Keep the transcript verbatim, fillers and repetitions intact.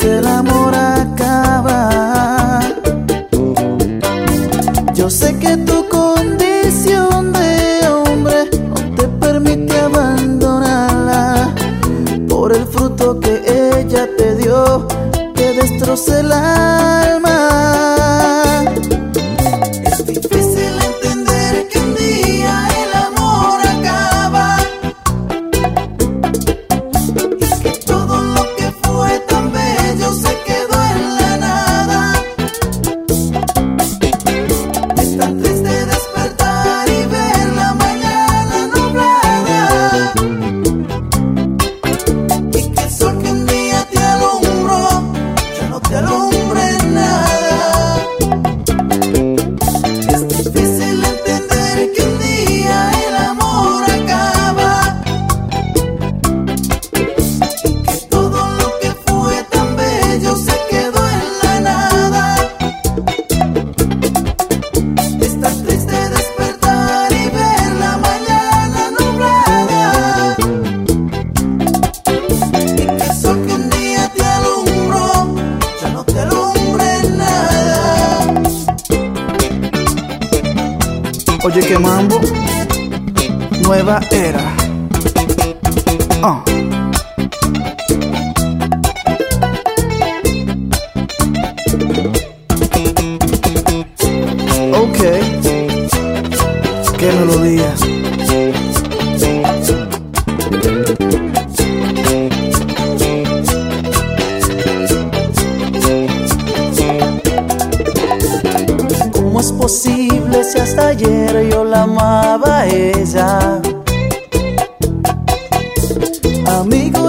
veces el amor acaba. Yo sé que tu condición de hombre no te permite abandonarla. Por el fruto que ella te dio, te destroce el alma. Es difícil entender que un día el amor acaba y que todo lo que fue tan bello se quedó en la nada. Es tan triste despertar y ver la mañana nublada y que el sol que un día te alumbró ya no te alumbra en nada. Es difícil entender que un día el amor acaba y que todo lo que fue tan bello se quedó en la nada. Es tan triste despertar y ver la mañana nublada y que el sol que un día te alumbró ya no te alumbra en nada. Oye, que mambo, nueva era. Ah. Ok, qué melodía. ¿Cómo es posible si hasta ayer yo la amaba a ella? Amigo,